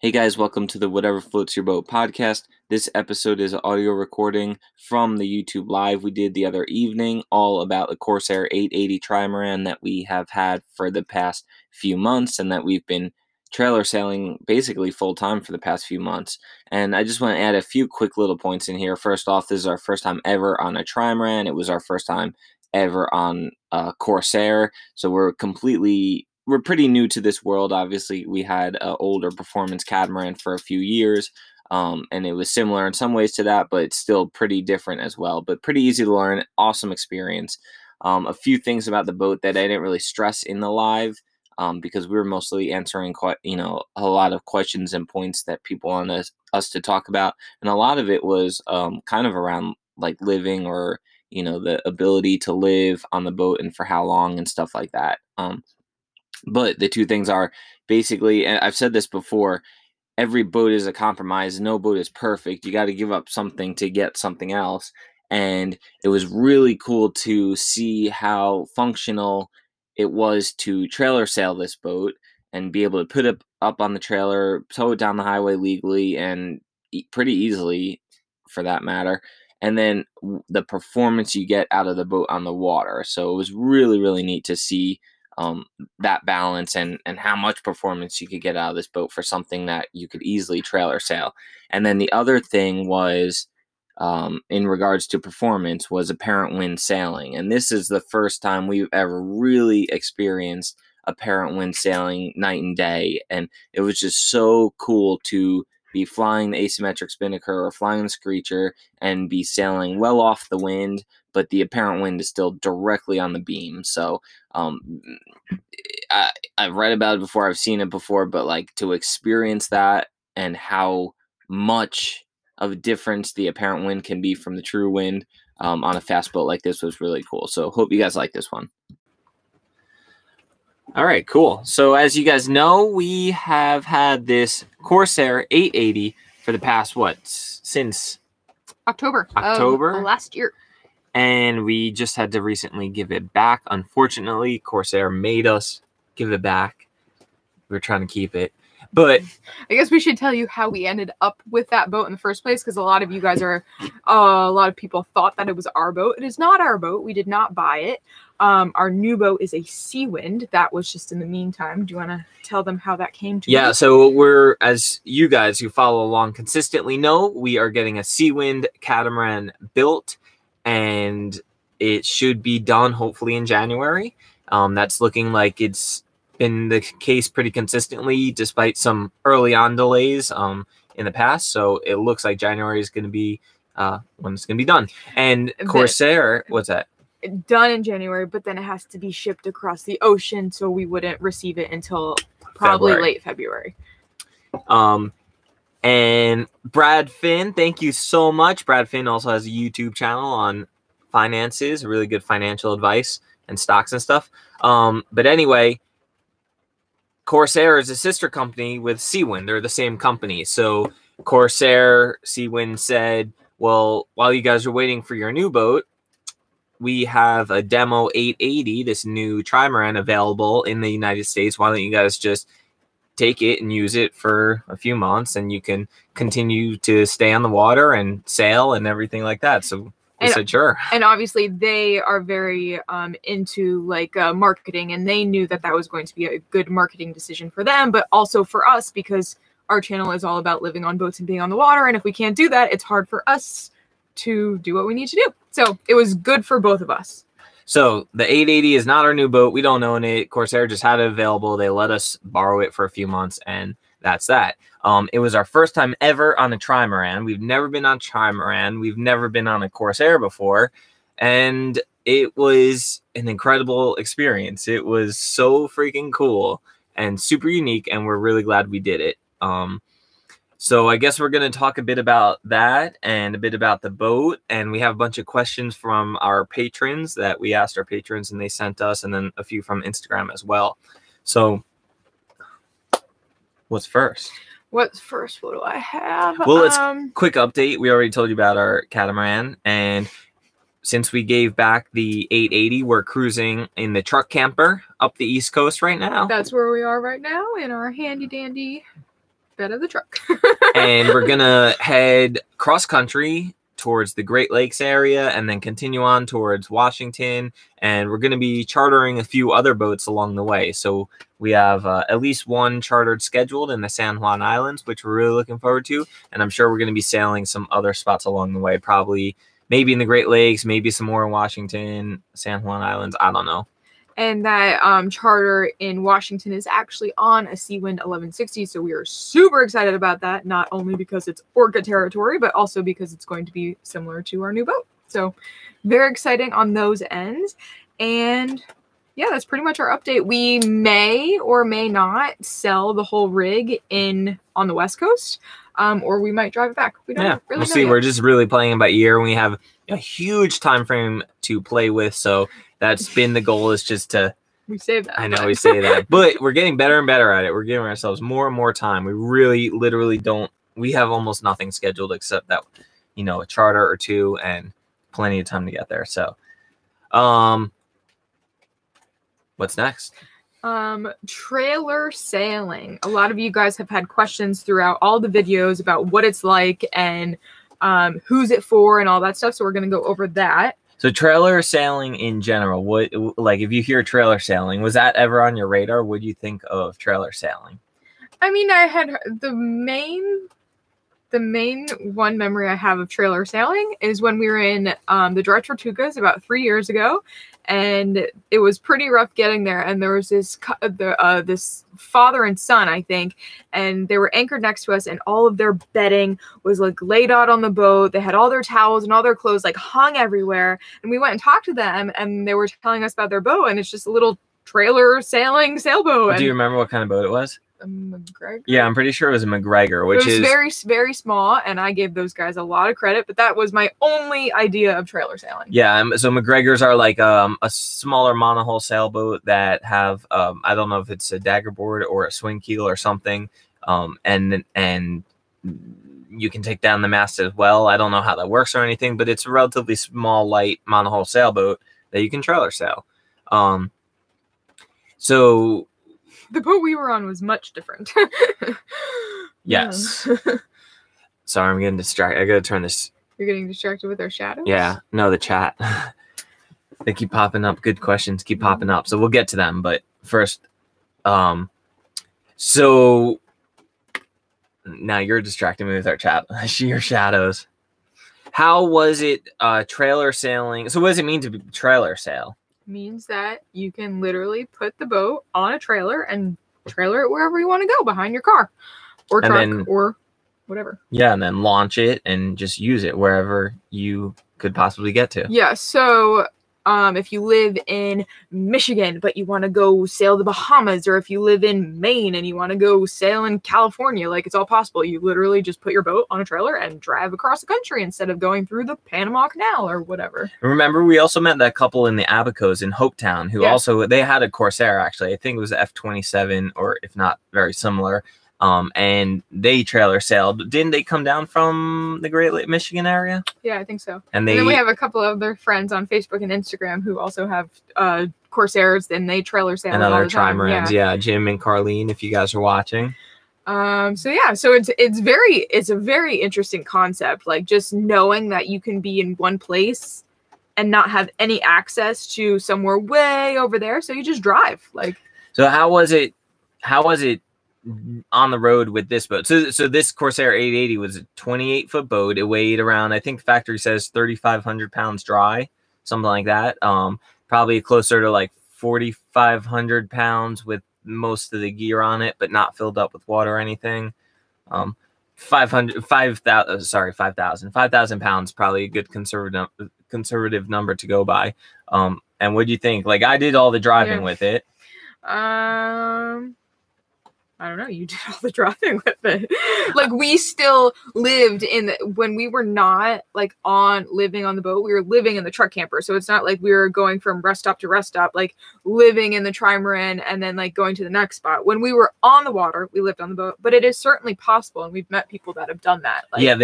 Hey guys, welcome to the Whatever Floats Your Boat podcast. This episode is an audio recording from the YouTube live we did the other evening, all about the Corsair 880 trimaran that we have had for the past few months and that we've been trailer sailing basically full time for the past few months. And I just want to add a few quick little points in here. First off, this is our first time ever on a trimaran. It was our first time ever on a Corsair, so we're pretty new to this world. Obviously, we had an older performance catamaran for a few years, and it was similar in some ways to that, but it's still pretty different as well. But pretty easy to learn, awesome experience. A few things about the boat that I didn't really stress in the live, because we were mostly answering a lot of questions and points that people want us to talk about, and a lot of it was kind of around like living or the ability to live on the boat and for how long and stuff like that. But the two things are basically, and I've said this before, every boat is a compromise. No boat is perfect. You got to give up something to get something else. And it was really cool to see how functional it was to trailer sail this boat and be able to put it up on the trailer, tow it down the highway legally and pretty easily for that matter. And then the performance you get out of the boat on the water. So it was really, really neat to see that balance and how much performance you could get out of this boat for something that you could easily trailer sail. And then the other thing was, in regards to performance, was apparent wind sailing. And this is the first time we've ever really experienced apparent wind sailing night and day. And it was just so cool to be flying the asymmetric spinnaker or flying the screecher and be sailing well off the wind, but the apparent wind is still directly on the beam. So I've read about it before, I've seen it before, but like to experience that and how much of a difference the apparent wind can be from the true wind on a fast boat like this was really cool. So hope you guys like this one. All right, cool. So as you guys know, we have had this Corsair 880 for the past, since October last year. And we just had to recently give it back. Unfortunately, Corsair made us give it back. We were trying to keep it. But I guess we should tell you how we ended up with that boat in the first place, because a lot of people thought that it was our boat. It is not our boat. We did not buy it. Our new boat is a Seawind. That was just in the meantime. Do you want to tell them how that came to you? Yeah, so as you guys who follow along consistently know, we are getting a Seawind catamaran built, and it should be done hopefully in January. That's looking like it's been the case pretty consistently, despite some early on delays in the past. So it looks like January is going to be when it's going to be done. And Corsair, what's that? Done in January, but then it has to be shipped across the ocean, so we wouldn't receive it until probably late February. And Brad Finn, thank you so much. Brad Finn also has a YouTube channel on finances, really good financial advice and stocks and stuff. But anyway, Corsair is a sister company with Seawind. They're the same company. So Corsair, Seawind said, well, while you guys are waiting for your new boat, we have a demo 880, this new trimaran available in the United States. Why don't you guys just take it and use it for a few months, and you can continue to stay on the water and sail and everything like that. So we said, sure. And obviously they are very into marketing, and they knew that was going to be a good marketing decision for them, but also for us, because our channel is all about living on boats and being on the water. And if we can't do that, it's hard for us to do what we need to do. So it was good for both of us. So the 880 is not our new boat. We don't own it. Corsair just had it available. They let us borrow it for a few months, and that's that. It was our first time ever on a trimaran. We've never been on a trimaran. We've never been on a Corsair before. And it was an incredible experience. It was so freaking cool and super unique, and we're really glad we did it. So I guess we're going to talk a bit about that and a bit about the boat. And we have a bunch of questions from our patrons that we asked our patrons and they sent us, and then a few from Instagram as well. So what's first? What do I have? Well, it's a quick update. We already told you about our catamaran. And since we gave back the 880, we're cruising in the truck camper up the East Coast right now. That's where we are right now, in our handy dandy bed of the truck. And we're going to head cross-country towards the Great Lakes area and then continue on towards Washington. And we're going to be chartering a few other boats along the way. So we have at least one chartered scheduled in the San Juan Islands, which we're really looking forward to. And I'm sure we're going to be sailing some other spots along the way, probably maybe in the Great Lakes, maybe some more in Washington, San Juan Islands. I don't know. And that charter in Washington is actually on a Seawind 1160, so we are super excited about that, not only because it's Orca territory, but also because it's going to be similar to our new boat. So very exciting on those ends. And yeah, that's pretty much our update. We may or may not sell the whole rig on the West Coast, or we might drive it back. We don't really know. We'll see. Yet. We're just really playing by ear. We have a huge time frame to play with, so... That's been the goal, is just to... We say that. I know, we say that. But we're getting better and better at it. We're giving ourselves more and more time. We really, literally don't... We have almost nothing scheduled except that, you know, a charter or two and plenty of time to get there. So, what's next? Trailer sailing. A lot of you guys have had questions throughout all the videos about what it's like and who's it for and all that stuff. So we're going to go over that. So trailer sailing in general, what, like if you hear trailer sailing, was that ever on your radar? What do you think of trailer sailing? I mean, I had the main one memory I have of trailer sailing is when we were in the Dry Tortugas about 3 years ago, and it was pretty rough getting there. And there was this father and son, I think, and they were anchored next to us, and all of their bedding was like laid out on the boat. They had all their towels and all their clothes like hung everywhere. And we went and talked to them, and they were telling us about their boat, and it's just a little trailer sailing sailboat. Do you remember what kind of boat it was? A McGregor? Yeah, I'm pretty sure it was a McGregor, which is very, very small, and I gave those guys a lot of credit, but that was my only idea of trailer sailing. Yeah, so McGregors are like a smaller monohull sailboat that have I don't know if it's a daggerboard or a swing keel or something, and you can take down the mast as well. I don't know how that works or anything, but it's a relatively small, light monohull sailboat that you can trailer sail. So. The boat we were on was much different. Yes. Sorry, I'm getting distracted. I gotta turn this. You're getting distracted with our shadows? Yeah. No, the chat. They keep popping up. Good questions keep popping up. So we'll get to them. But first, so now you're distracting me with our chat. Your shadows. How was it trailer sailing? So what does it mean to trailer sail? Means that you can literally put the boat on a trailer and trailer it wherever you want to go, behind your car or truck or whatever. Yeah, and then launch it and just use it wherever you could possibly get to. Yeah, so if you live in Michigan but you want to go sail the Bahamas, or if you live in Maine and you want to go sail in California, like, it's all possible. You literally just put your boat on a trailer and drive across the country instead of going through the Panama Canal or whatever. Remember, we also met that couple in the Abacos in Hopetown who also, they had a Corsair, actually. I think it was the F27, or if not, very similar. And they trailer sailed. Didn't they come down from the Great Lake, Michigan area? Yeah, I think so. And then we have a couple of other friends on Facebook and Instagram who also have Corsairs, and they trailer sail. And other trimarans, yeah. Jim and Carlene, if you guys are watching. So yeah, so it's a very interesting concept. Like, just knowing that you can be in one place and not have any access to somewhere way over there, so you just drive. Like, so how was it on the road with this boat? So this Corsair 880 was a 28-foot boat. It weighed around, I think the factory says 3,500 pounds dry, something like that. Probably closer to like 4,500 pounds with most of the gear on it, but not filled up with water or anything. 5,000 pounds, probably a good conservative number to go by. And what do you think? Like, I did all the driving with it. I don't know. You did all the driving with it. Like, we still lived when we were not like living on the boat, we were living in the truck camper. So it's not like we were going from rest stop to rest stop, like living in the trimaran and then like going to the next spot. When we were on the water, we lived on the boat, but it is certainly possible. And we've met people that have done that. Like, yeah.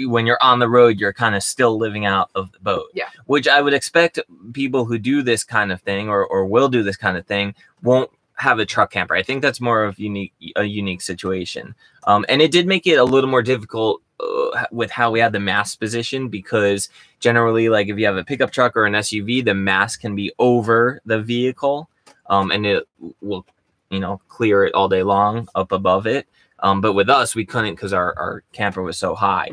When you're on the road, you're kind of still living out of the boat. Yeah. Which I would expect people who do this kind of thing or will do this kind of thing won't have a truck camper. I think that's more of a unique situation. And it did make it a little more difficult with how we had the mast position, because generally, like, if you have a pickup truck or an SUV, the mast can be over the vehicle, and it will, you know, clear it all day long up above it. But with us, we couldn't because our camper was so high.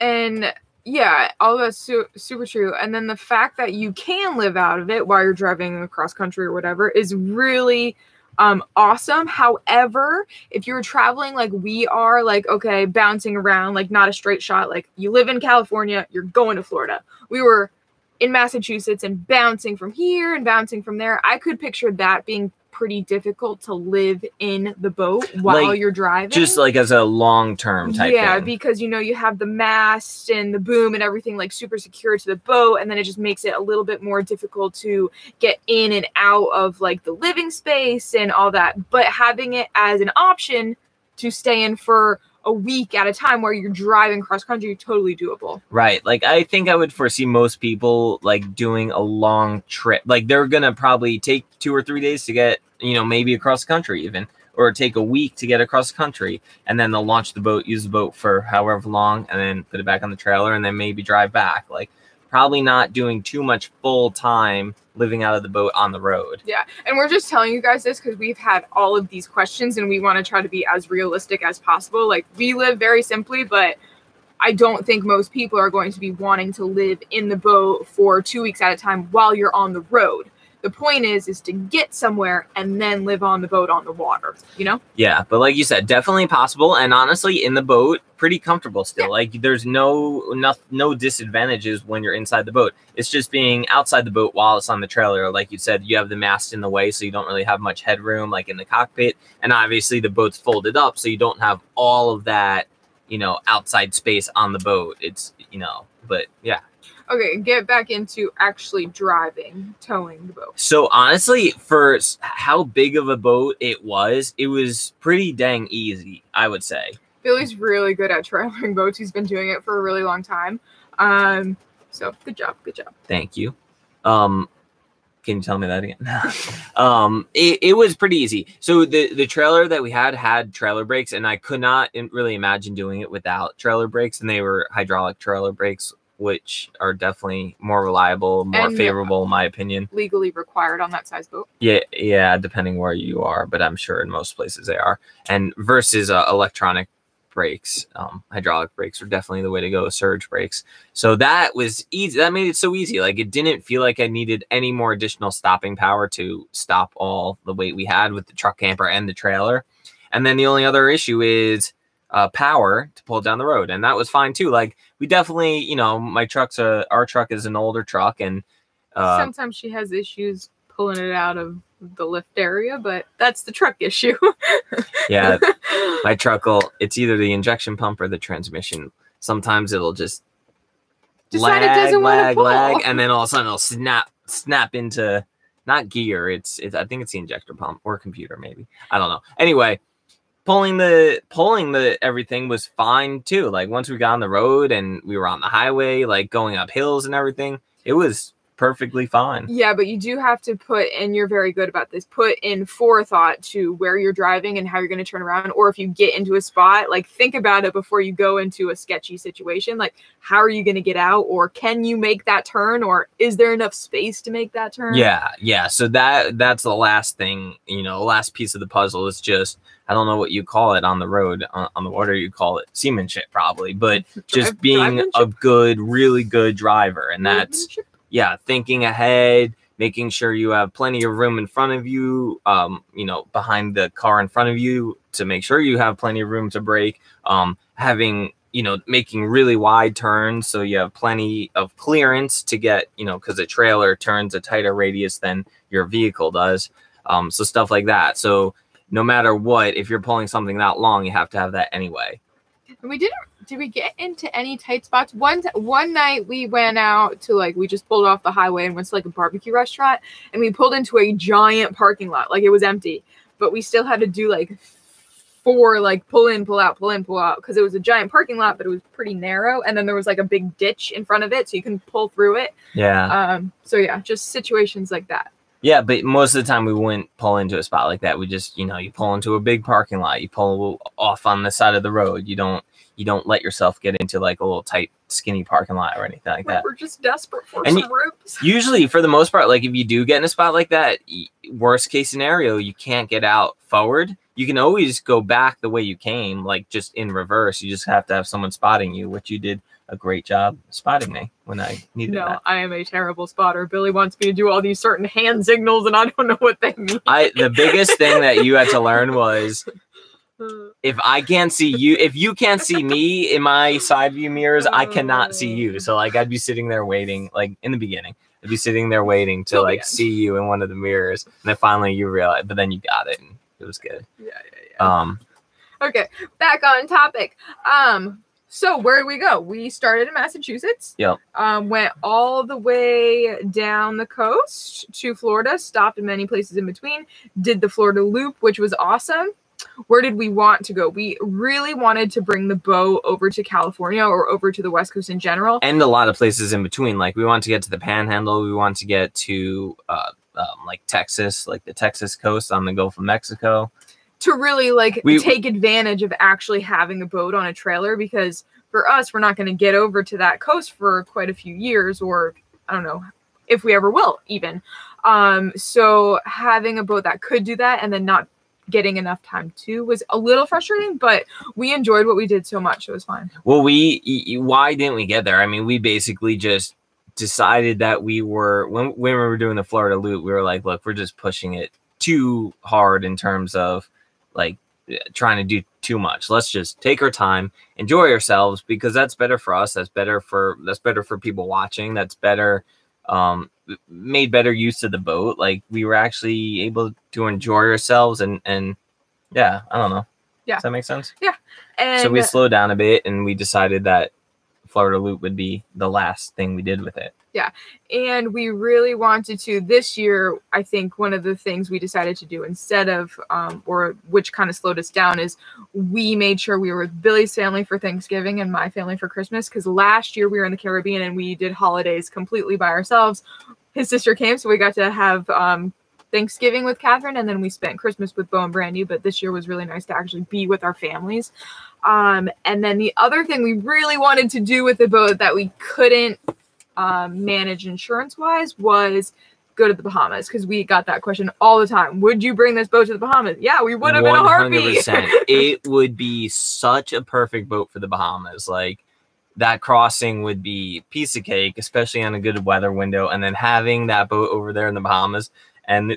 And yeah, all that's super true. And then the fact that you can live out of it while you're driving across country or whatever is really awesome. However, if you're traveling like we are, like, okay, bouncing around, like not a straight shot, like you live in California, you're going to Florida. We were in Massachusetts and bouncing from here and bouncing from there. I could picture that being pretty difficult to live in the boat while, like, you're driving. Just like as a long-term type thing. Because, you know, you have the mast and the boom and everything like super secure to the boat. And then it just makes it a little bit more difficult to get in and out of like the living space and all that. But having it as an option to stay in for a week at a time where you're driving cross country, totally doable. Right. Like, I think I would foresee most people like doing a long trip. Like, they're going to probably take 2 or 3 days to get, you know, maybe across country even, or take a week to get across country. And then they'll launch the boat, use the boat for however long, and then put it back on the trailer and then maybe drive back. Like, probably not doing too much full time living out of the boat on the road. Yeah. And we're just telling you guys this because we've had all of these questions and we want to try to be as realistic as possible. Like, we live very simply, but I don't think most people are going to be wanting to live in the boat for 2 weeks at a time while you're on the road. The point is to get somewhere and then live on the boat on the water, you know? Yeah. But like you said, definitely possible. And honestly, in the boat, pretty comfortable still. Yeah. Like, there's no disadvantages when you're inside the boat. It's just being outside the boat while it's on the trailer. Like you said, you have the mast in the way, so you don't really have much headroom like in the cockpit. And obviously the boat's folded up, so you don't have all of that, you know, outside space on the boat. It's, you know, but yeah. Okay, get back into actually driving, towing the boat. So honestly, for how big of a boat it was pretty dang easy, I would say. Billy's really good at traveling boats. He's been doing it for a really long time. So good job. Thank you. Can you tell me that again? It was pretty easy. So the trailer that we had trailer brakes, and I could not really imagine doing it without trailer brakes, and they were hydraulic trailer brakes, which are definitely more reliable, more favorable, in my opinion. Legally required on that size boat. Yeah, depending where you are, but I'm sure in most places they are. And versus electronic brakes, hydraulic brakes are definitely the way to go, surge brakes. So that was easy. That made it so easy. Like, it didn't feel like I needed any more additional stopping power to stop all the weight we had with the truck camper and the trailer. And then the only other issue is power to pull down the road. And that was fine too. Like, we definitely, you know, our truck is an older truck, and sometimes she has issues pulling it out of the lift area, but that's the truck issue. Yeah. My truck it's either the injection pump or the transmission. Sometimes it'll just decide it doesn't want to pull. And then all of a sudden it'll snap into not gear. It's I think it's the injector pump or computer, maybe. I don't know. Anyway, pulling the everything was fine too. Like, once we got on the road and we were on the highway, like going up hills and everything, it was perfectly fine. Yeah, but you do have to put, and you're very good about this, put in forethought to where you're driving and how you're going to turn around. Or if you get into a spot, like, think about it before you go into a sketchy situation. Like, how are you going to get out? Or can you make that turn? Or is there enough space to make that turn? Yeah. So that's the last thing, you know, the last piece of the puzzle is just, I don't know what you call it on the road, on the water, you call it seamanship probably, but just being a good, really good driver. And that's, yeah, thinking ahead, making sure you have plenty of room in front of you, you know, behind the car in front of you to make sure you have plenty of room to brake, having, you know, making really wide turns so you have plenty of clearance to get, you know, because a trailer turns a tighter radius than your vehicle does. So stuff like that. So no matter what, if you're pulling something that long, you have to have that anyway. We did we get into any tight spots? One night we went out to, like, we just pulled off the highway and went to like a barbecue restaurant, and we pulled into a giant parking lot. Like, it was empty, but we still had to do like 4, like, pull in, pull out, because it was a giant parking lot, but it was pretty narrow. And then there was like a big ditch in front of it, so you can pull through it. Yeah. So yeah, just situations like that. Yeah, but most of the time we wouldn't pull into a spot like that. We just, you know, you pull into a big parking lot. You pull off on the side of the road. You don't let yourself get into like a little tight, skinny parking lot or anything like that. We're just desperate for some rooms. Usually, for the most part, like if you do get in a spot like that, worst case scenario, you can't get out forward. You can always go back the way you came, like just in reverse. You just have to have someone spotting you, which you did a great job spotting me when I needed that. No, I am a terrible spotter. Billy wants me to do all these certain hand signals, and I don't know what they mean. The biggest thing that you had to learn was if I can't see you, if you can't see me in my side view mirrors, I cannot see you. So like I'd be sitting there waiting, like in the beginning. I'd be sitting there waiting to like see you in one of the mirrors, and then finally you realize, but then you got it. And it was good. Yeah. Okay, back on topic. So where did we go? We started in Massachusetts. Yep. Went all the way down the coast to Florida. Stopped in many places in between. Did the Florida loop, which was awesome. Where did we want to go? We really wanted to bring the boat over to California or over to the West Coast in general. And a lot of places in between. Like we want to get to the Panhandle. We want to get to like Texas, like the Texas coast on the Gulf of Mexico, to really like take advantage of actually having a boat on a trailer, because for us, we're not going to get over to that coast for quite a few years, or I don't know if we ever will even. So having a boat that could do that and then not getting enough time too was a little frustrating, but we enjoyed what we did so much. It was fun. Well, why didn't we get there? I mean, we basically just decided that we were, when we were doing the Florida loop, we were like, look, we're just pushing it too hard in terms of like trying to do too much. Let's just take our time, enjoy ourselves, because that's better for us. That's better for people watching. That's better, made better use of the boat. Like we were actually able to enjoy ourselves and yeah, I don't know. Yeah. Does that make sense? Yeah. And so we slowed down a bit and we decided that Florida loop would be the last thing we did with it. Yeah. And we really wanted to this year. I think one of the things we decided to do instead of, or which kind of slowed us down, is we made sure we were with Billy's family for Thanksgiving and my family for Christmas. Cause last year we were in the Caribbean and we did holidays completely by ourselves. His sister came, so we got to have, Thanksgiving with Catherine, and then we spent Christmas with Beau and Brandy, but this year was really nice to actually be with our families. And then the other thing we really wanted to do with the boat that we couldn't manage insurance-wise was go to the Bahamas, because we got that question all the time. Would you bring this boat to the Bahamas? Yeah, we would have in a heartbeat. It would be such a perfect boat for the Bahamas. Like that crossing would be piece of cake, especially on a good weather window. And then having that boat over there in the Bahamas, and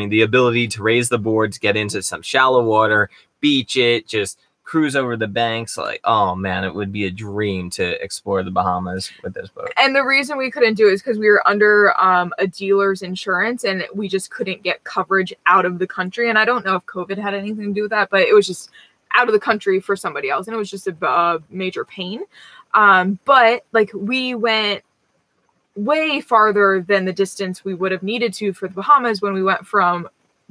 the ability to raise the boards, get into some shallow water, beach it, just cruise over the banks. Like, oh man, it would be a dream to explore the Bahamas with this boat. And the reason we couldn't do it is because we were under a dealer's insurance, and we just couldn't get coverage out of the country. And I don't know if COVID had anything to do with that, but it was just out of the country for somebody else. And it was just a major pain. But like we went way farther than the distance we would have needed to for the Bahamas when we went from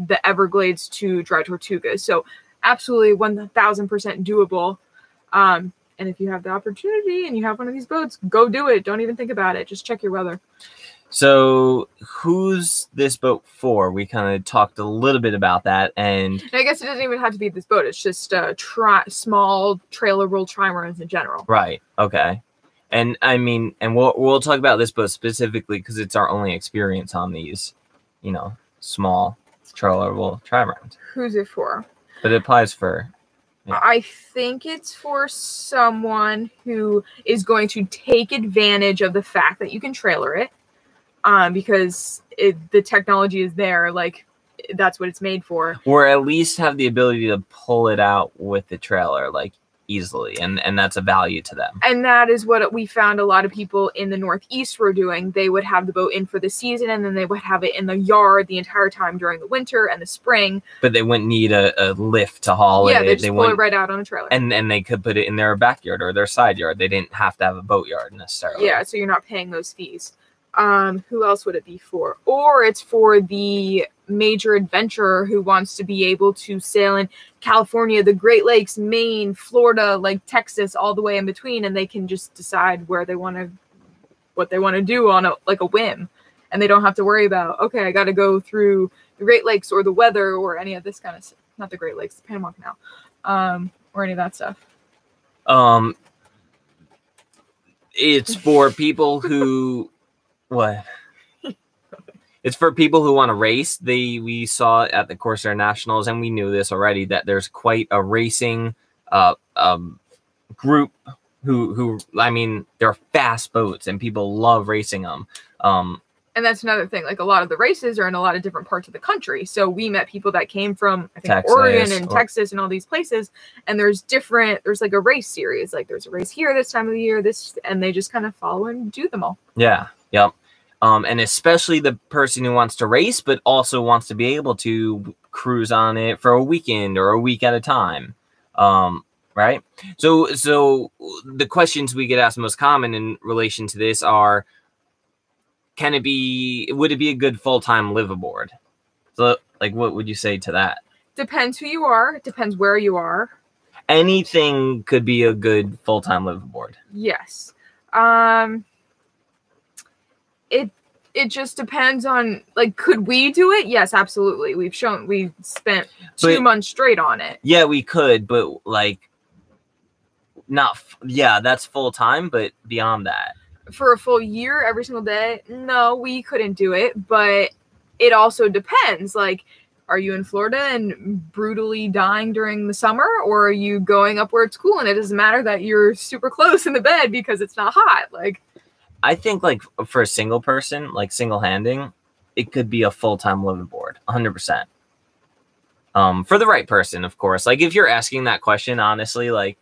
the Everglades to Dry Tortuga. So absolutely 1,000% doable. And if you have the opportunity and you have one of these boats, go do it. Don't even think about it. Just check your weather. So who's this boat for? We kind of talked a little bit about that. And I guess it doesn't even have to be this boat. It's just small trailerable trimarans in general. Right. Okay. And I mean, and we'll talk about this boat specifically because it's our only experience on these, you know, small trailerable trimarans. Who's it for? But it applies for. Yeah. I think it's for someone who is going to take advantage of the fact that you can trailer it, because the technology is there. Like that's what it's made for. Or at least have the ability to pull it out with the trailer, like easily, and that's a value to them. And that is what we found a lot of people in the Northeast were doing. They would have the boat in for the season, and then they would have it in the yard the entire time during the winter and the spring. But they wouldn't need a lift to haul it. Yeah, they pull it right out on a trailer. And they could put it in their backyard or their side yard. They didn't have to have a boat yard necessarily. Yeah, so you're not paying those fees. Who else would it be for? Or it's for the major adventurer who wants to be able to sail in California, the Great Lakes, Maine, Florida, like Texas, all the way in between. And they can just decide what they want to do on a whim. and they don't have to worry about, okay, I got to go through the Great Lakes or the weather or any of this kind of stuff. Not the Great Lakes, the Panama Canal, or any of that stuff. It's for people who, what? It's for people who want to race. We saw at the Corsair Nationals, and we knew this already, that there's quite a racing group who I mean, they're fast boats, and people love racing them. And that's another thing. Like, a lot of the races are in a lot of different parts of the country. So we met people that came from, I think, Texas, Oregon and Texas and all these places. And there's like a race series. Like, there's a race here this time of the year, and they just kind of follow and do them all. Yeah. Yep. And especially the person who wants to race, but also wants to be able to cruise on it for a weekend or a week at a time. Right. So the questions we get asked most common in relation to this are, would it be a good full-time liveaboard? So, like, what would you say to that? Depends who you are. It depends where you are. Anything could be a good full-time liveaboard. Yes. It just depends on, like, could we do it? Yes, absolutely. We spent 2 months straight on it. Yeah, we could, but, like, yeah, that's full-time, but beyond that. For a full year every single day? No, we couldn't do it, but it also depends. Like, are you in Florida and brutally dying during the summer, or are you going up where it's cool and it doesn't matter that you're super close in the bed because it's not hot? Like, I think, like, for a single person, like, single-handing, it could be a full-time liveaboard, 100%. For the right person, of course. Like, if you're asking that question, honestly, like,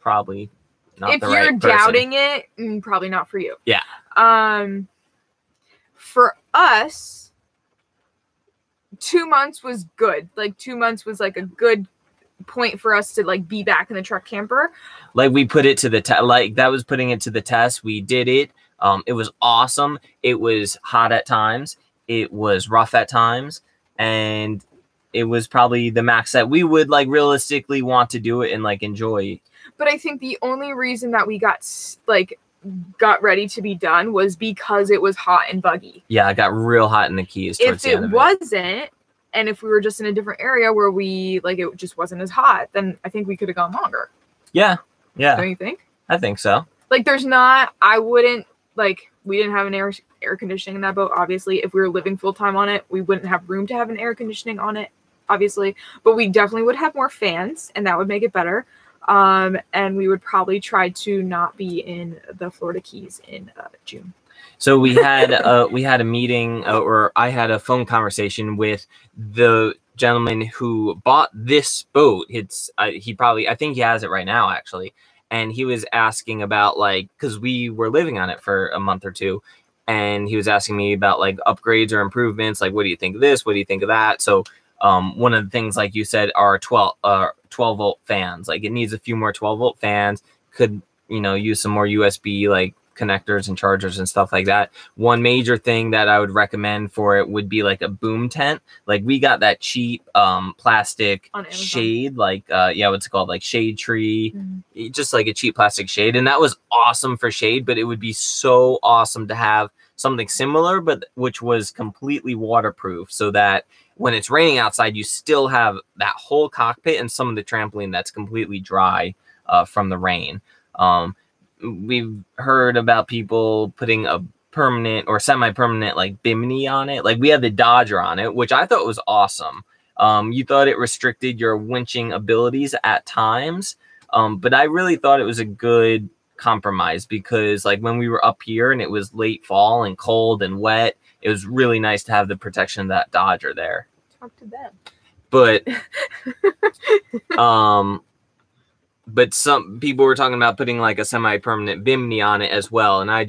probably if you're doubting it, probably not for you. Yeah. For us, 2 months was good. Like, 2 months was, like, a good point for us to, like, be back in the truck camper. Like, we put it to the test. Like, that was putting it to the test. We did it. It was awesome. It was hot at times. It was rough at times. And it was probably the max that we would, like, realistically want to do it and, like, enjoy. But I think the only reason that we got ready to be done was because it was hot and buggy. Yeah, it got real hot in the Keys. If it wasn't, and if we were just in a different area where we, like, it just wasn't as hot, then I think we could have gone longer. Yeah, yeah. Don't you think? I think so. Like, we didn't have an air conditioning in that boat, obviously. If we were living full time on it, we wouldn't have room to have an air conditioning on it, obviously. But we definitely would have more fans, and that would make it better. And we would probably try to not be in the Florida Keys in June. So we had a meeting, or I had a phone conversation with the gentleman who bought this boat. I think he has it right now, actually. And he was asking about, like, because we were living on it for a month or two, and he was asking me about, like, upgrades or improvements. Like, what do you think of this? What do you think of that? So one of the things, like you said, are 12-volt fans. Like, it needs a few more 12-volt fans. Could, you know, use some more USB, like, connectors and chargers and stuff like that. One major thing that I would recommend for it would be, like, a boom tent. Like, we got that cheap plastic shade, like, what's it called? Like, shade tree. Mm-hmm. Just, like, a cheap plastic shade. And that was awesome for shade, but it would be so awesome to have something similar, but which was completely waterproof, so that when it's raining outside, you still have that whole cockpit and some of the trampoline that's completely dry from the rain. We've heard about people putting a permanent or semi-permanent, like, bimini on it. Like, we had the Dodger on it, which I thought was awesome. You thought it restricted your winching abilities at times, but I really thought it was a good compromise, because, like, when we were up here and it was late fall and cold and wet, it was really nice to have the protection of that Dodger there. Talk to them. But but some people were talking about putting, like, a semi-permanent bimini on it as well. And I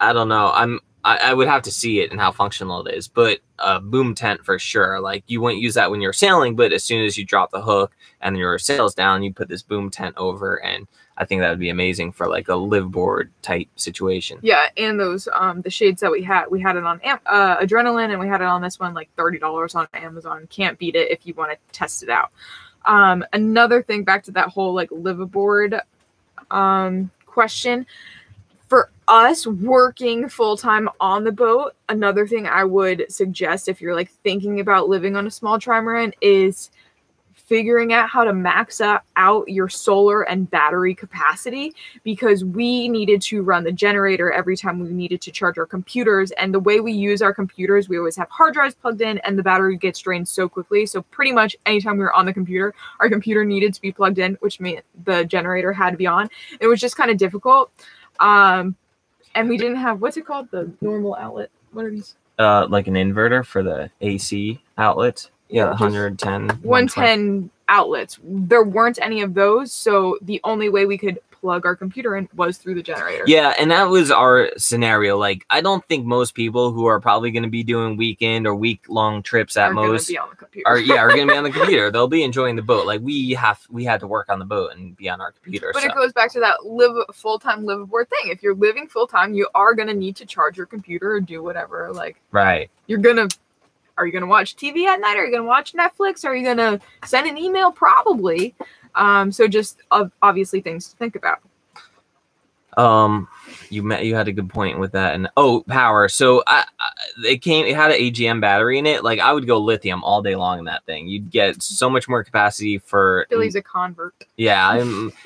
don't know. I would have to see it and how functional it is. But a boom tent for sure. Like, you wouldn't use that when you're sailing, but as soon as you drop the hook and your sail's down, you put this boom tent over, and I think that would be amazing for, like, a liveboard type situation. Yeah, and those the shades that we had it on Adrenaline, and we had it on this one, like, $30 on Amazon. Can't beat it if you want to test it out. Another thing, back to that whole, like, liveaboard question. For us working full-time on the boat, another thing I would suggest if you're like thinking about living on a small trimaran is figuring out how to max out your solar and battery capacity, because we needed to run the generator every time we needed to charge our computers. And the way we use our computers, we always have hard drives plugged in and the battery gets drained so quickly. So pretty much anytime we were on the computer, our computer needed to be plugged in, which meant the generator had to be on. It was just kind of difficult. And we didn't have, what's it called? The normal outlet. What are these? Like an inverter for the AC outlet. Yeah, 110 outlets. There weren't any of those, so the only way we could plug our computer in was through the generator. Yeah, and that was our scenario. Like, I don't think most people who are probably going to be doing weekend or week-long trips at most be on the computer. Are going to be on the computer. They'll be enjoying the boat. Like, we had to work on the boat and be on our computer. But so. It goes back to that full-time live aboard thing. If you're living full-time, you are going to need to charge your computer or do whatever. Like, right. You're going to... Are you going to watch TV at night? Are you going to watch Netflix? Are you going to send an email? Probably. So just obviously things to think about. You had a good point with that. And power. So it had an AGM battery in it. Like, I would go lithium all day long in that thing. You'd get so much more capacity for. Billy's a convert. Yeah.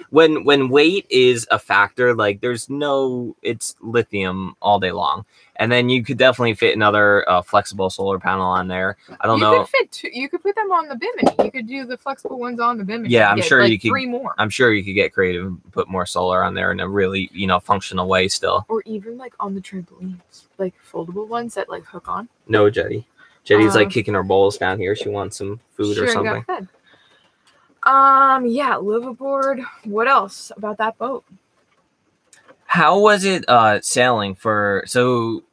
When weight is a factor, like it's lithium all day long. And then you could definitely fit another flexible solar panel on there. I don't know. You could put them on the Bimini. You could do the flexible ones on the Bimini. Yeah, three more. I'm sure you could get creative and put more solar on there in a really, functional way still. Or even like on the trampolines, like foldable ones that like hook on. No, Jetty. Jetty's like kicking her bowls down here. She wants some food or something. Got fed. Yeah, live aboard. What else about that boat? How was it sailing for? So.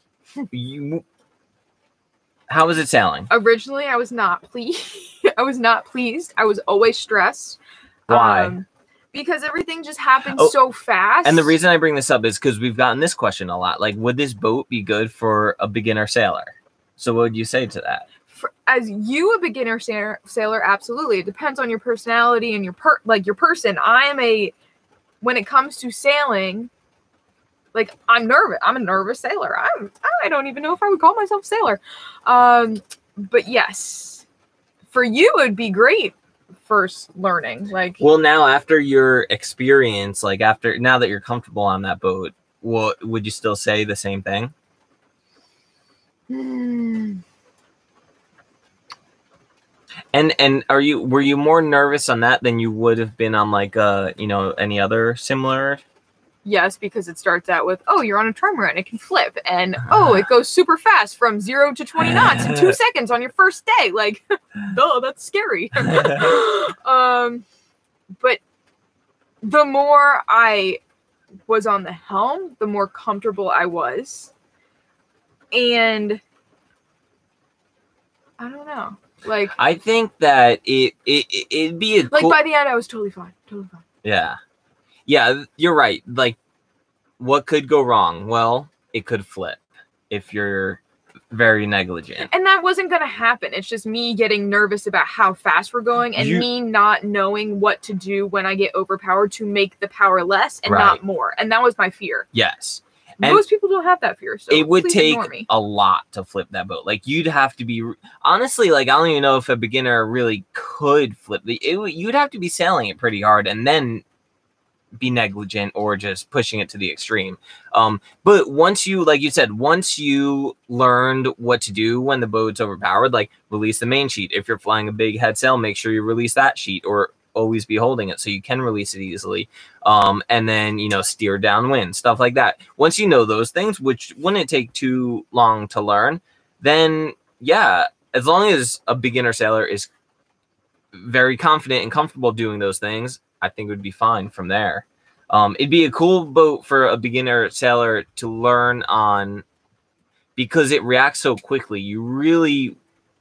How was it sailing? Originally, I was not pleased. I was always stressed. Why? Because everything just happened so fast. And the reason I bring this up is because we've gotten this question a lot. Like, would this boat be good for a beginner sailor? So what would you say to that? A beginner sailor, absolutely. It depends on your personality and your person. When it comes to sailing... Like, I'm nervous. I'm a nervous sailor. I don't even know if I would call myself a sailor. But yes, for you, it would be great first learning. Like, well, now after your experience, like now that you're comfortable on that boat, would you still say the same thing? And were you more nervous on that than you would have been on like any other similar? Yes, because it starts out with, you're on a trimaran, it can flip, and it goes super fast from 0 to 20 knots in 2 seconds on your first day. Like, that's scary. But the more I was on the helm, the more comfortable I was, and I don't know. Like, I think that it'd be by the end I was totally fine. Yeah. Yeah, you're right. Like, what could go wrong? Well, it could flip if you're very negligent. And that wasn't going to happen. It's just me getting nervous about how fast we're going and me not knowing what to do when I get overpowered to make the power less and not more. And that was my fear. Yes. And most people don't have that fear. So it would take a lot to flip that boat. Like, you'd have to be, honestly, like, I don't even know if a beginner really could flip. You'd have to be sailing it pretty hard and then be negligent or just pushing it to the extreme. But once you, like you said, once you learned what to do when the boat's overpowered, like release the main sheet. If you're flying a big head sail, make sure you release that sheet or always be holding it so you can release it easily. And then, steer downwind, stuff like that. Once you know those things, which wouldn't take too long to learn, then yeah, as long as a beginner sailor is very confident and comfortable doing those things, I think it would be fine from there. It'd be a cool boat for a beginner sailor to learn on because it reacts so quickly. You really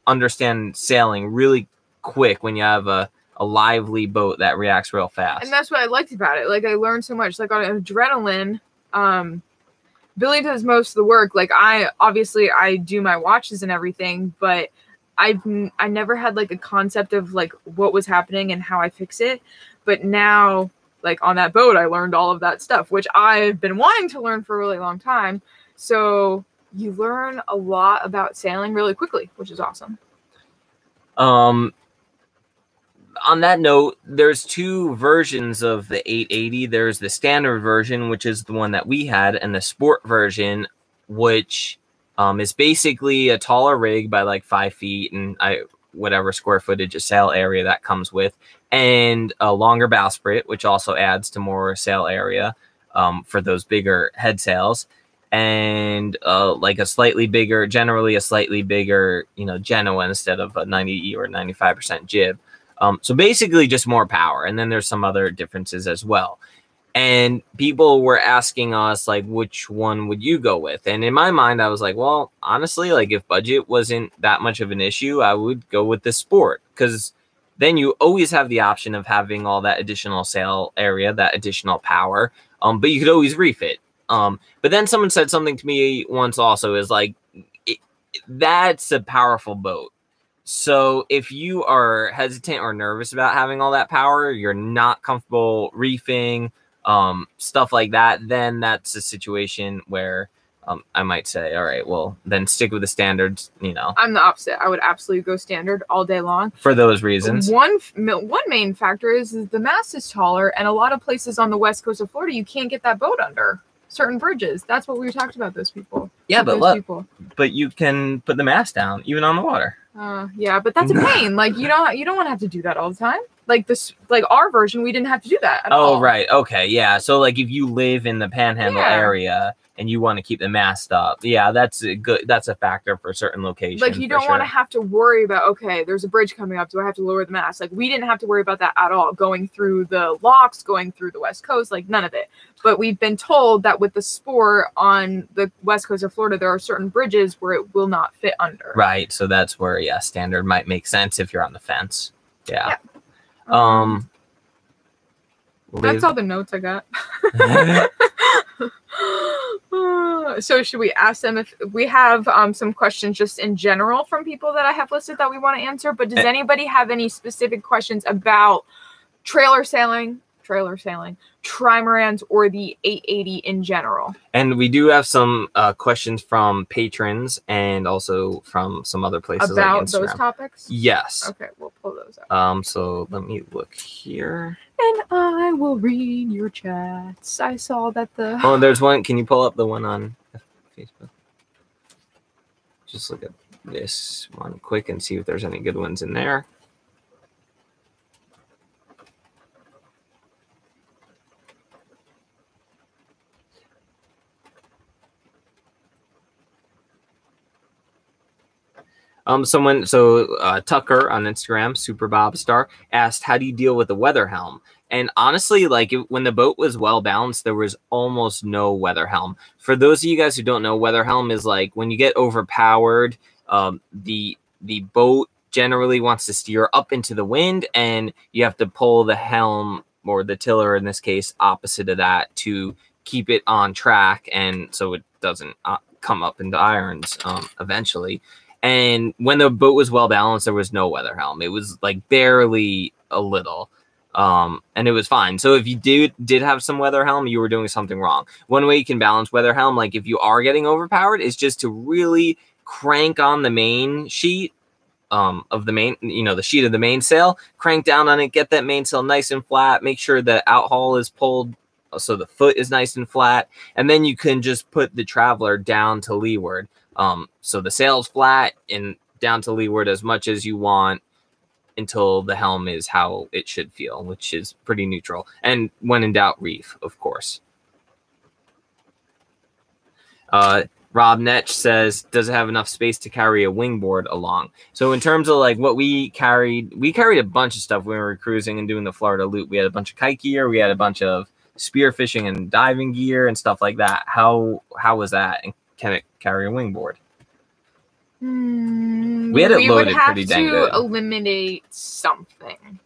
understand sailing really quick when you have a lively boat that reacts real fast. And that's what I liked about it. Like, I learned so much. Like, on adrenaline, Billy does most of the work. Like, I do my watches and everything, but I never had like a concept of like what was happening and how I fix it. But now like on that boat, I learned all of that stuff, which I've been wanting to learn for a really long time. So you learn a lot about sailing really quickly, which is awesome. On that note, there's two versions of the 880. There's the standard version, which is the one that we had, and the sport version, which is basically a taller rig by like 5 feet and whatever square footage of sail area that comes with, and a longer bowsprit, which also adds to more sail area for those bigger head sails, and like a slightly bigger, generally a slightly bigger, you know, Genoa instead of a 90E or 95% jib. So basically just more power. And then there's some other differences as well. And people were asking us, like, which one would you go with? And in my mind, I was like, well, honestly, like if budget wasn't that much of an issue, I would go with the sport, because then you always have the option of having all that additional sail area, that additional power, but you could always refit. But then someone said something to me once also is like, that's a powerful boat. So if you are hesitant or nervous about having all that power, you're not comfortable reefing, stuff like that, then that's a situation where I might say, all right, well, then stick with the standards, you know. I'm the opposite. I would absolutely go standard all day long. For those reasons. One main factor is the mast is taller, and a lot of places on the west coast of Florida, you can't get that boat under certain bridges. That's what we were talking about, those people. Yeah, but look, but you can put the mast down, even on the water. Yeah, but that's a pain. Like, you don't want to have to do that all the time. Like this, like our version, we didn't have to do that at all. Oh, right. Okay. Yeah. So like if you live in the Panhandle area and you want to keep the mast up, yeah, that's a good, that's a factor for certain locations. Like you don't want to have to worry about, okay, there's a bridge coming up. Do I have to lower the mast? Like we didn't have to worry about that at all. Going through the locks, going through the West Coast, like none of it. But we've been told that with the sport on the west coast of Florida, there are certain bridges where it will not fit under. Right. So that's where, yeah, standard might make sense if you're on the fence. Yeah. That's all the notes I got. So should we ask them if we have some questions just in general from people that I have listed that we want to answer? But does anybody have any specific questions about trailer sailing, trimarans, or the 880 in general? And we do have some questions from patrons and also from some other places about like those topics. Yes. Okay, we'll pull those up. So let me look here. And I will read your chats. I saw that the there's one. Can you pull up the one on Facebook? Just look at this one quick and see if there's any good ones in there. Tucker on Instagram, Super Bob Star, asked, how do you deal with the weather helm? And honestly, like when the boat was well balanced, there was almost no weather helm. For those of you guys who don't know, weather helm is like when you get overpowered, the boat generally wants to steer up into the wind, and you have to pull the helm, or the tiller in this case, opposite of that to keep it on track. And so it doesn't come up into irons eventually. And when the boat was well balanced, there was no weather helm. It was like barely a little, and it was fine. So if you did have some weather helm, you were doing something wrong. One way you can balance weather helm, like if you are getting overpowered, is just to really crank on the main sheet of the main, you know, the sheet of the mainsail. Crank down on it, get that mainsail nice and flat. Make sure the outhaul is pulled so the foot is nice and flat, and then you can just put the traveler down to leeward. So the sail's flat and down to leeward as much as you want until the helm is how it should feel, which is pretty neutral. And when in doubt, reef, of course. Rob Netch says, does it have enough space to carry a wingboard along? So in terms of like what we carried a bunch of stuff when we were cruising and doing the Florida loop. We had a bunch of kite gear. We had a bunch of spearfishing and diving gear and stuff like that. How was that? And can it carry a wingboard? We had it loaded pretty dang good. We would have to eliminate something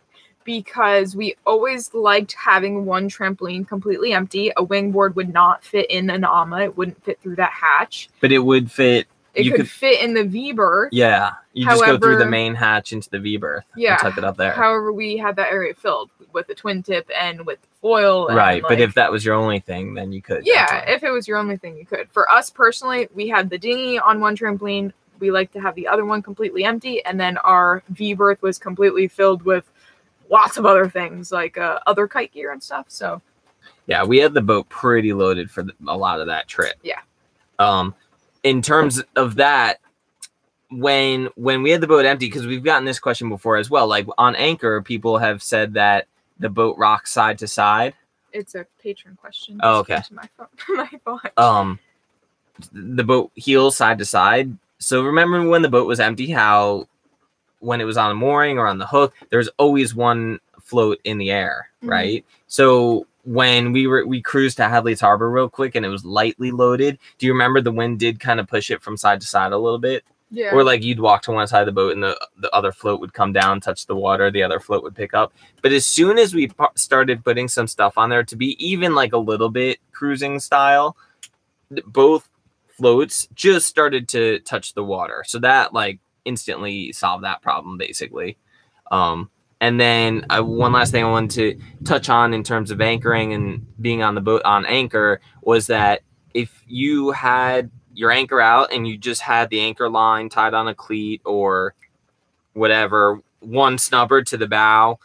because we always liked having one trampoline completely empty. A wingboard would not fit in an ama. It wouldn't fit through that hatch. But it would fit. It could fit in the V-berth. Yeah. You just go through the main hatch into the V-berth and tuck it up there. However, we had that area filled. with a twin tip and with foil. And right. Like, but if that was your only thing, then you could. Yeah. If it was your only thing, you could. For us personally, we had the dinghy on one trampoline. We like to have the other one completely empty. And then our V-berth was completely filled with lots of other things, like other kite gear and stuff. So yeah, we had the boat pretty loaded for a lot of that trip. Yeah. In terms of that, when we had the boat empty, because we've gotten this question before as well, like on Anchor, people have said that the boat rocks side to side. It's a Patreon question. Oh, okay. My phone, the boat heels side to side. So remember when the boat was empty, how when it was on a mooring or on the hook, there's always one float in the air, right? So when we cruised to Hadley's Harbor real quick and it was lightly loaded, do you remember the wind did kind of push it from side to side a little bit? Yeah. Or like you'd walk to one side of the boat and the other float would come down, touch the water, the other float would pick up. But as soon as we started putting some stuff on there to be even like a little bit cruising style, both floats just started to touch the water. So that like instantly solved that problem basically. And then one last thing I wanted to touch on in terms of anchoring and being on the boat on anchor was that if you had your anchor out and you just had the anchor line tied on a cleat or whatever, one snubber to the bow,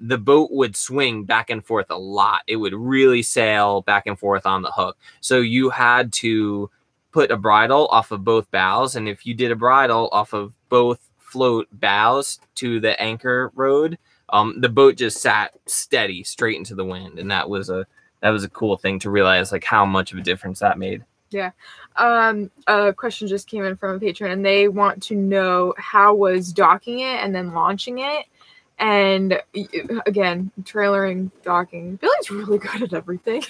the boat would swing back and forth a lot. It would really sail back and forth on the hook. So you had to put a bridle off of both bows. And if you did a bridle off of both float bows to the anchor road, the boat just sat steady straight into the wind. And that was a cool thing to realize, like how much of a difference that made. Yeah. A question just came in from a patron and they want to know how was docking it and then launching it. And again, trailering, docking. Billy's really good at everything,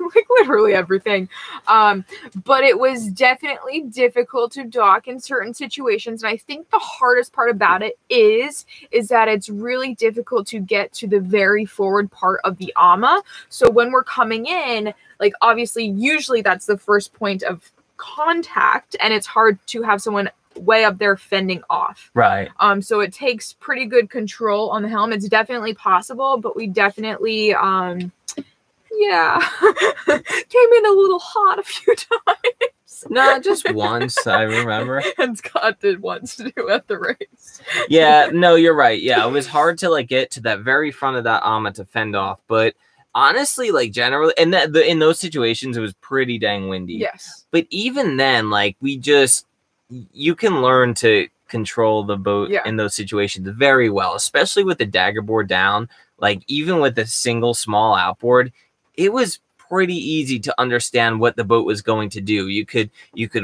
like literally everything. But it was definitely difficult to dock in certain situations. And I think the hardest part about it is that it's really difficult to get to the very forward part of the ama. So when we're coming in, like obviously, usually that's the first point of contact, and it's hard to have someone way up there fending off. Right. So it takes pretty good control on the helm. It's definitely possible, but we definitely, came in a little hot a few times. No, just once, I remember. And Scott did once too at the race. Yeah, no, you're right. Yeah, it was hard to like get to that very front of that ama to fend off, but honestly, like generally, and in those situations, it was pretty dang windy. Yes. But even then, like you can learn to control the boat in those situations very well, especially with the daggerboard down. Like even with a single small outboard, it was pretty easy to understand what the boat was going to do. You could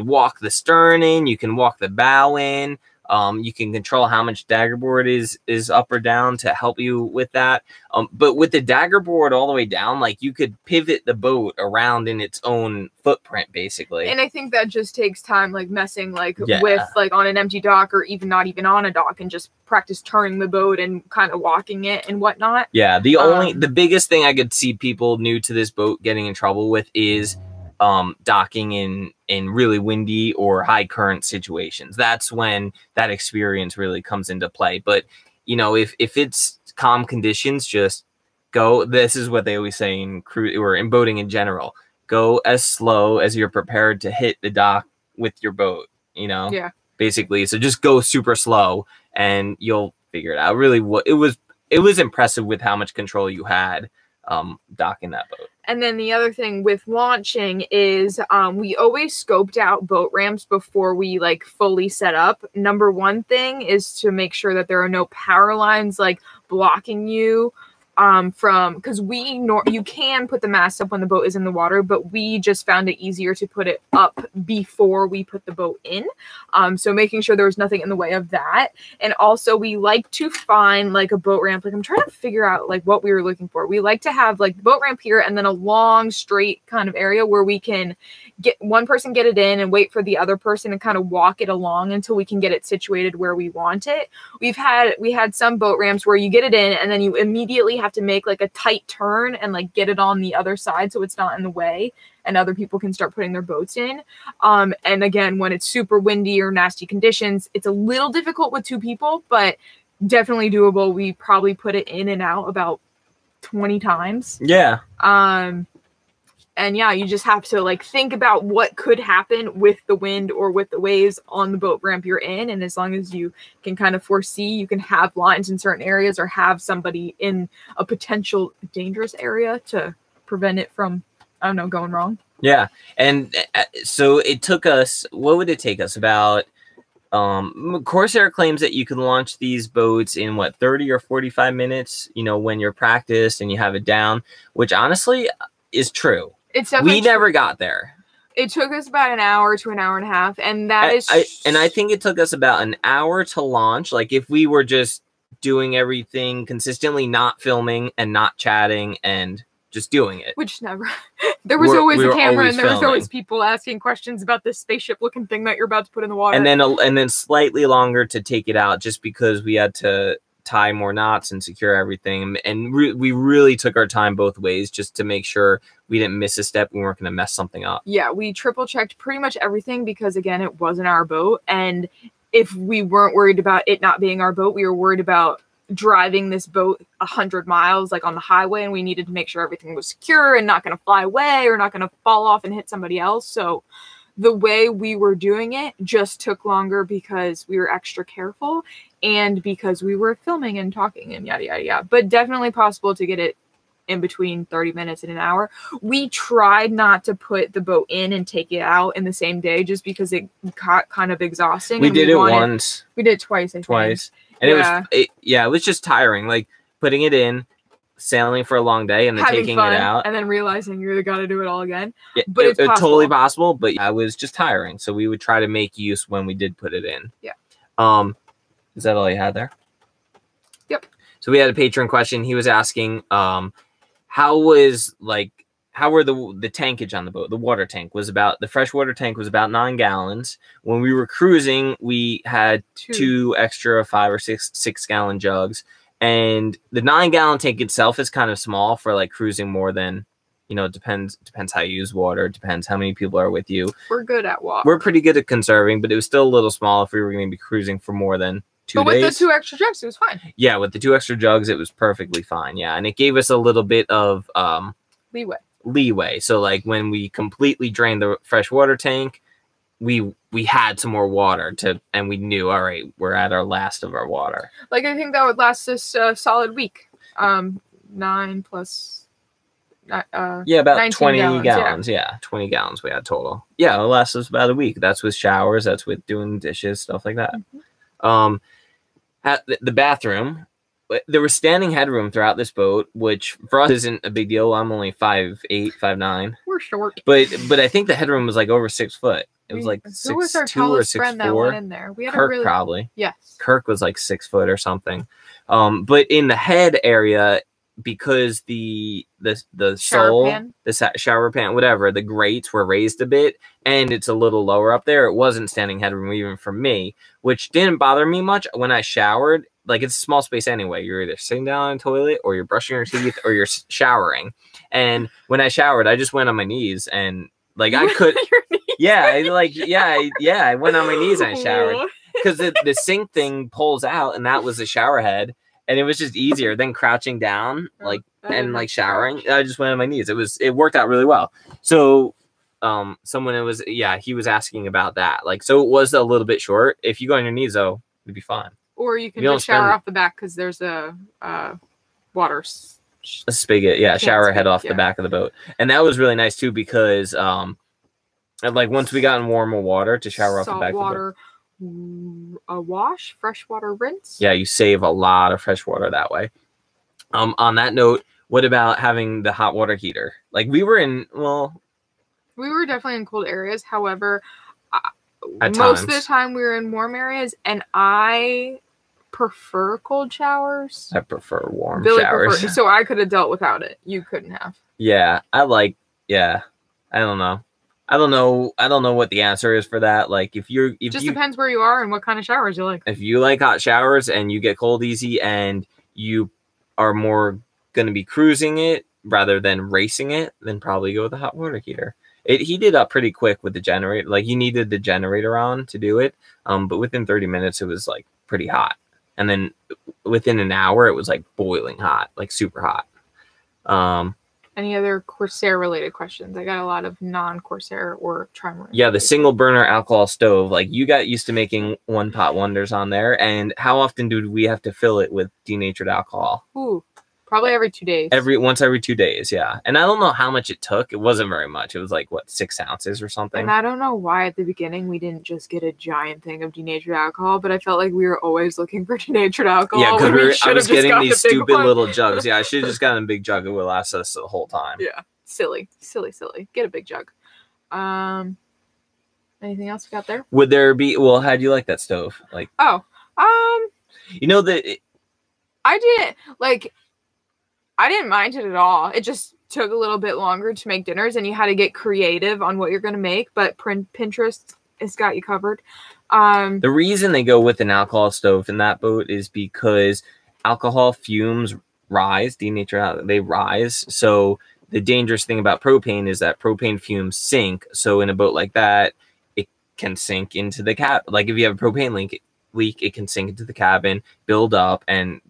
walk the stern in, you can walk the bow in. You can control how much daggerboard is up or down to help you with that. But with the daggerboard all the way down, like you could pivot the boat around in its own footprint, basically. And I think that just takes time, like messing with like on an empty dock or even not even on a dock, and just practice turning the boat and kind of walking it and whatnot. Yeah. The biggest thing I could see people new to this boat getting in trouble with is docking in really windy or high current situations. That's when that experience really comes into play. But you know, if it's calm conditions, just go. This is what they always say in cruise or in boating in general. Go as slow as you're prepared to hit the dock with your boat. You know, basically. So just go super slow, and you'll figure it out. Really, it was impressive with how much control you had docking that boat. And then the other thing with launching is we always scoped out boat ramps before we like fully set up. Number one thing is to make sure that there are no power lines like blocking you you can put the mast up when the boat is in the water, but we just found it easier to put it up before we put the boat in. So making sure there was nothing in the way of that. And also we like to find like a boat ramp. Like I'm trying to figure out like what we were looking for. We like to have like the boat ramp here and then a long straight kind of area where we can get one person, get it in and wait for the other person and kind of walk it along until we can get it situated where we want it. We had some boat ramps where you get it in and then you immediately have to make like a tight turn and like get it on the other side so it's not in the way and other people can start putting their boats in. And again, when it's super windy or nasty conditions, it's a little difficult with two people, but definitely doable. We probably put it in and out about 20 times. Yeah. And yeah, you just have to like think about what could happen with the wind or with the waves on the boat ramp you're in. And as long as you can kind of foresee, you can have lines in certain areas or have somebody in a potential dangerous area to prevent it from, I don't know, going wrong. Yeah. And so it took us, what would it take us about, Corsair claims that you can launch these boats in what, 30 or 45 minutes, you know, when you're practiced and you have it down, which honestly is true. It's definitely never got there. It took us about an hour to an hour and a half. And that I think it took us about an hour to launch. Like if we were just doing everything consistently, not filming and not chatting and just doing it, which never, there was always a camera and there was always people asking questions about this spaceship looking thing that you're about to put in the water. And then, slightly longer to take it out just because we had to tie more knots and secure everything. And we really took our time both ways just to make sure we didn't miss a step. We weren't going to mess something up. Yeah. We triple checked pretty much everything because again, it wasn't our boat. And if we weren't worried about it not being our boat, we were worried about driving this boat 100 miles like on the highway, and we needed to make sure everything was secure and not going to fly away or not going to fall off and hit somebody else. So the way we were doing it just took longer because we were extra careful and because we were filming and talking and yada, yada, yada, but definitely possible to get it in between 30 minutes and an hour. We tried not to put the boat in and take it out in the same day just because it got kind of exhausting. We did it once. We did it twice, I think. Twice. And yeah. It was just tiring, like putting it in, sailing for a long day, and then having taking fun, it out, and then realizing you really got to do it all again. Yeah, but it's totally possible. But yeah, I was just tiring, so we would try to make use when we did put it in. Yeah. Is that all you had there? Yep. So we had a Patreon question. He was asking, how were the tankage on the boat? The water tank was about, the freshwater tank was about 9 gallons. When we were cruising, we had two extra 5 or 6 gallon jugs. And the 9 gallon tank itself is kind of small for like cruising more than, you know, it depends how you use water. It depends how many people are with you. We're good at water. We're pretty good at conserving, but it was still a little small if we were going to be cruising for more than 2 days. But with the two extra jugs, it was fine. Yeah. With the two extra jugs, it was perfectly fine. Yeah. And it gave us a little bit of, leeway. So like when we completely drained the freshwater tank, we had some more water and we knew, all right, we're at our last of our water. Like I think that would last us a solid week. 19 gallons. Yeah. 20 gallons we had total. Yeah. It'll last us about a week. That's with showers. That's with doing dishes, stuff like that. Mm-hmm. At the bathroom, there was standing headroom throughout this boat, which for us isn't a big deal. I'm only 5'8", 5'9". We're short. But I think the headroom was like over 6 foot. It was like 6'2" or 6'4". In there? We had Kirk, really... probably. Yes. Kirk was like 6 foot or something. But in the head area, because the sole, the shower pan, whatever, the grates were raised a bit and it's a little lower up there. It wasn't standing headroom even for me, which didn't bother me much when I showered. Like it's a small space anyway. You're either sitting down on the toilet or you're brushing your teeth or you're showering. And when I showered, I just went on my knees and like I could, I went on my knees and I showered because the sink thing pulls out and that was the shower head. And it was just easier than crouching down, like, and like showering. I just went on my knees. It worked out really well. So, he was asking about that. Like, so it was a little bit short. If you go on your knees though, it'd be fine. Or you can just shower off the back because there's a spigot. Yeah, shower head off the back of the boat. And that was really nice too because like once we got in warmer water to shower off the back of the boat. A wash, freshwater rinse. Yeah, you save a lot of fresh water that way. On that note, what about having the hot water heater? Like we were definitely in cold areas. However, most of the time we were in warm areas, and I prefer cold showers. I prefer warm showers. So I could have dealt without it. You couldn't have. Yeah, I don't know. I don't know what the answer is for that. Like it just depends where you are and what kind of showers you like. If you like hot showers and you get cold easy and you are more going to be cruising it rather than racing it, then probably go with the hot water heater. It heated up pretty quick with the generator. Like you needed the generator on to do it. But within 30 minutes, it was like pretty hot. And then within an hour, it was like boiling hot, like super hot. Any other Corsair-related questions? I got a lot of non-Corsair or Trimarine. Yeah, the single-burner alcohol stove. Like, you got used to making one-pot wonders on there, and how often do we have to fill it with denatured alcohol? Ooh, probably every 2 days. Once every 2 days, yeah. And I don't know how much it took. It wasn't very much. It was like, what, 6 ounces or something? And I don't know why at the beginning we didn't just get a giant thing of denatured alcohol, but I felt like we were always looking for denatured alcohol. Yeah, because I was getting these stupid little jugs. Yeah, I should have just gotten a big jug. It would last us the whole time. Yeah, silly, silly, silly. Get a big jug. Anything else we got there? Would there be, well, how do you like that stove? Like, oh, you know that I didn't like. I didn't mind it at all. It just took a little bit longer to make dinners, and you had to get creative on what you're going to make, but Pinterest has got you covered. The reason they go with an alcohol stove in that boat is because alcohol fumes rise, denature, they rise. So the dangerous thing about propane is that propane fumes sink. So in a boat like that, it can sink into the cab. Like if you have a propane leak, it can sink into the cabin, build up, and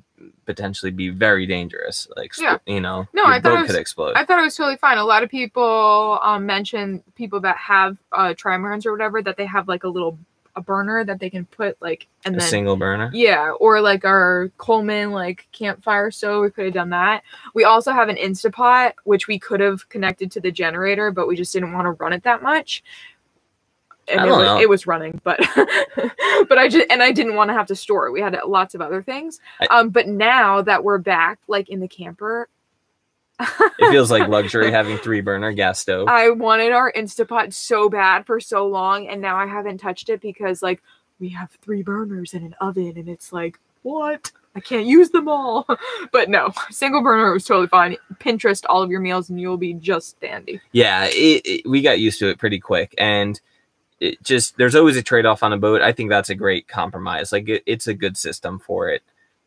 potentially be very dangerous. Like, yeah. You know, no, your boat could explode. I thought it was totally fine. A lot of people mention people that have trimarines or whatever, that they have like a burner that they can put like, and a then single burner. Yeah. Or like our Coleman, like campfire. So we could have done that. We also have an Instapot, which we could have connected to the generator, but we just didn't want to run it that much. And it was running, but I didn't want to have to store it. We had lots of other things. But now that we're back, like in the camper, it feels like luxury having 3-burner gas stove. I wanted our Instapot so bad for so long, and now I haven't touched it because like we have 3 burners and an oven, and it's like, what? I can't use them all. But no, single burner was totally fine. Pinterest all of your meals, and you'll be just dandy. Yeah, we got used to it pretty quick, and it just, there's always a trade-off on a boat. I think that's a great compromise. Like it's a good system for it.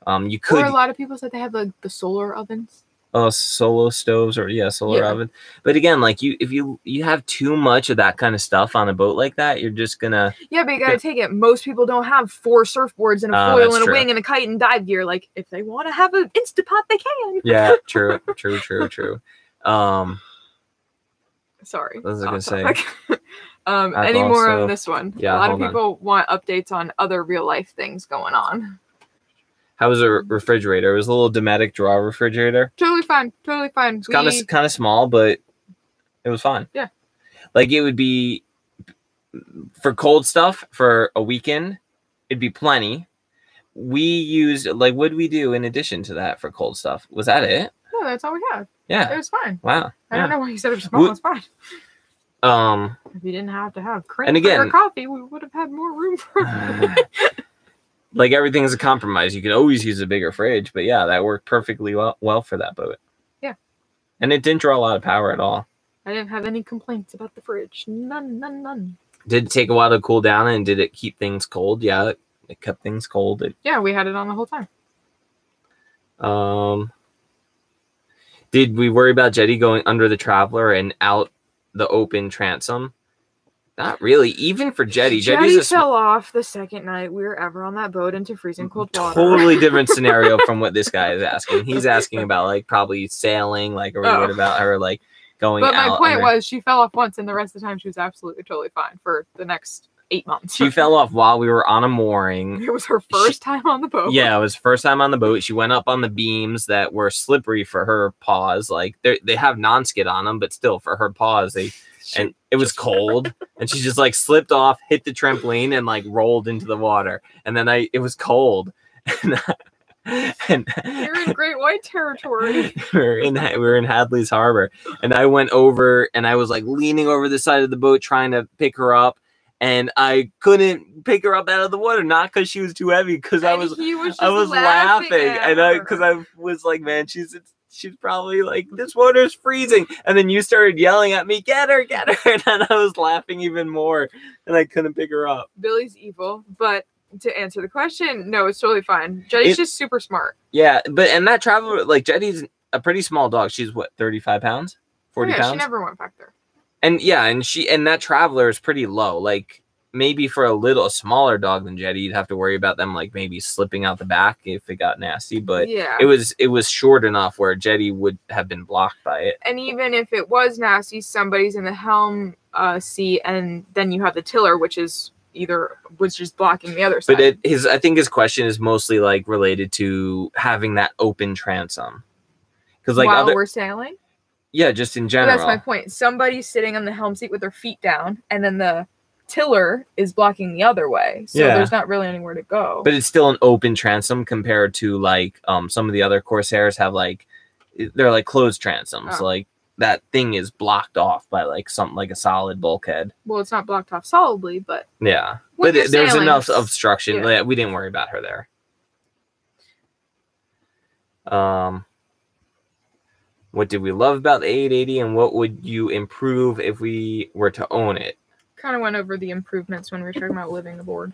You could, or a lot of people said they have like the solar ovens. Oh, solo stoves or yeah, solar oven. But again, like if you have too much of that kind of stuff on a boat like that, you're just gonna, yeah, but you gotta take it. Most people don't have 4 surfboards and a foil and a wing and a kite and dive gear. Like if they want to have an Instapot, they can. Yeah, true, true, true, true. Sorry. What was I gonna say? Any more on this one? Yeah, a lot of people want updates on other real life things going on. How was the refrigerator? It was a little Dometic draw refrigerator. Totally fine. Totally fine. It's kind of small, but it was fine. Yeah. Like it would be for cold stuff for a weekend. It'd be plenty. We used, like, what did we do in addition to that for cold stuff? Was that it? No, that's all we had. Yeah. It was fine. Wow. I don't know why you said it was small. It's fine. If you didn't have to have cream or coffee, we would have had more room for like everything's a compromise. You could always use a bigger fridge, but yeah, that worked perfectly well for that boat. Yeah. And it didn't draw a lot of power at all. I didn't have any complaints about the fridge. None, none, none. Did it take a while to cool down, and did it keep things cold? Yeah, it kept things cold. Yeah, we had it on the whole time. Did we worry about Jetty going under the Traveler and out the open transom? Not really, even for Jetty. Jetty fell off the second night we were ever on that boat into freezing cold water. Totally different scenario from what this guy is asking. He's asking about like probably sailing, like, or what about her like going out. But my point was she fell off once, and the rest of the time she was absolutely totally fine for the next 8 months. She fell off while we were on a mooring. It was her first time on the boat. Yeah, it was first time on the boat. She went up on the beams that were slippery for her paws. Like they have non-skid on them, but still for her paws, and it was cold, and she just like slipped off, hit the trampoline, and like rolled into the water. And then it was cold. And you're in Great White territory. we were in Hadley's Harbor, and I went over, and I was like leaning over the side of the boat trying to pick her up. And I couldn't pick her up out of the water, not because she was too heavy, because I was laughing, and because I was like, man, she's probably like, this water's freezing. And then you started yelling at me, get her, and then I was laughing even more, and I couldn't pick her up. Billy's evil, but to answer the question, no, it's totally fine. Jetty's just super smart. Yeah, and that Traveler, like Jetty's a pretty small dog. She's what, 35 pounds, 40 pounds. She never went back there. And yeah, and that Traveler is pretty low. Like maybe for a smaller dog than Jetty, you'd have to worry about them like maybe slipping out the back if it got nasty. But yeah, it was short enough where Jetty would have been blocked by it. And even if it was nasty, somebody's in the helm seat, and then you have the tiller, which is just blocking the other side. But I think his question is mostly like related to having that open transom, because like while we're sailing. Yeah, just in general. But that's my point. Somebody's sitting on the helm seat with their feet down, and then the tiller is blocking the other way, so there's not really anywhere to go. But it's still an open transom compared to like some of the other Corsairs have like they're like closed transoms. Oh. Like that thing is blocked off by like something like a solid bulkhead. Well, it's not blocked off solidly, but yeah. But there's enough obstruction. Yeah. Like, we didn't worry about her there. What did we love about the 880, and what would you improve if we were to own it? Kind of went over the improvements when we were talking about living aboard.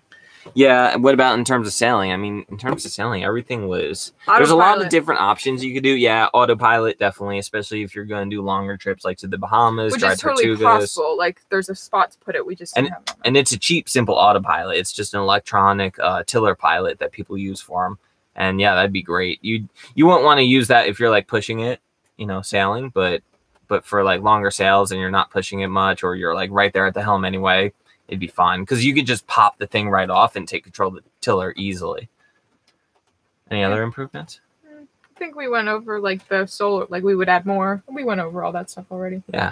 Yeah, and what about in terms of sailing? I mean, in terms of sailing, everything was... Autopilot. There's a lot of different options you could do. Yeah, autopilot, definitely, especially if you're going to do longer trips, like to the Bahamas, which is totally possible. Like, there's a spot to put it. We just didn't have it. And it's a cheap, simple autopilot. It's just an electronic tiller pilot that people use for them. And, yeah, that'd be great. You wouldn't want to use that if you're, like, pushing it, you know, sailing, but for like longer sails and you're not pushing it much, or you're like right there at the helm anyway, it'd be fine because you could just pop the thing right off and take control of the tiller easily. Any other improvements? I think we went over like the solar, like we would add more. We went over all that stuff already. Yeah.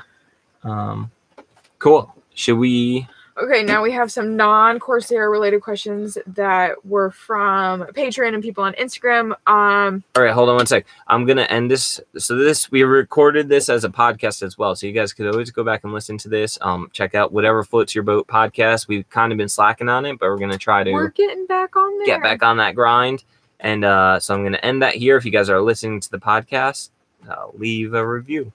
Cool. Should we? Okay, now we have some non-Corsair related questions that were from Patreon and people on Instagram. All right, hold on one sec. I'm going to end this. So we recorded this as a podcast as well. So you guys could always go back and listen to this. Check out Whatever Floats Your Boat podcast. We've kind of been slacking on it, but we're going to try to... We're getting back on there. Get back on that grind. And so I'm going to end that here. If you guys are listening to the podcast, leave a review.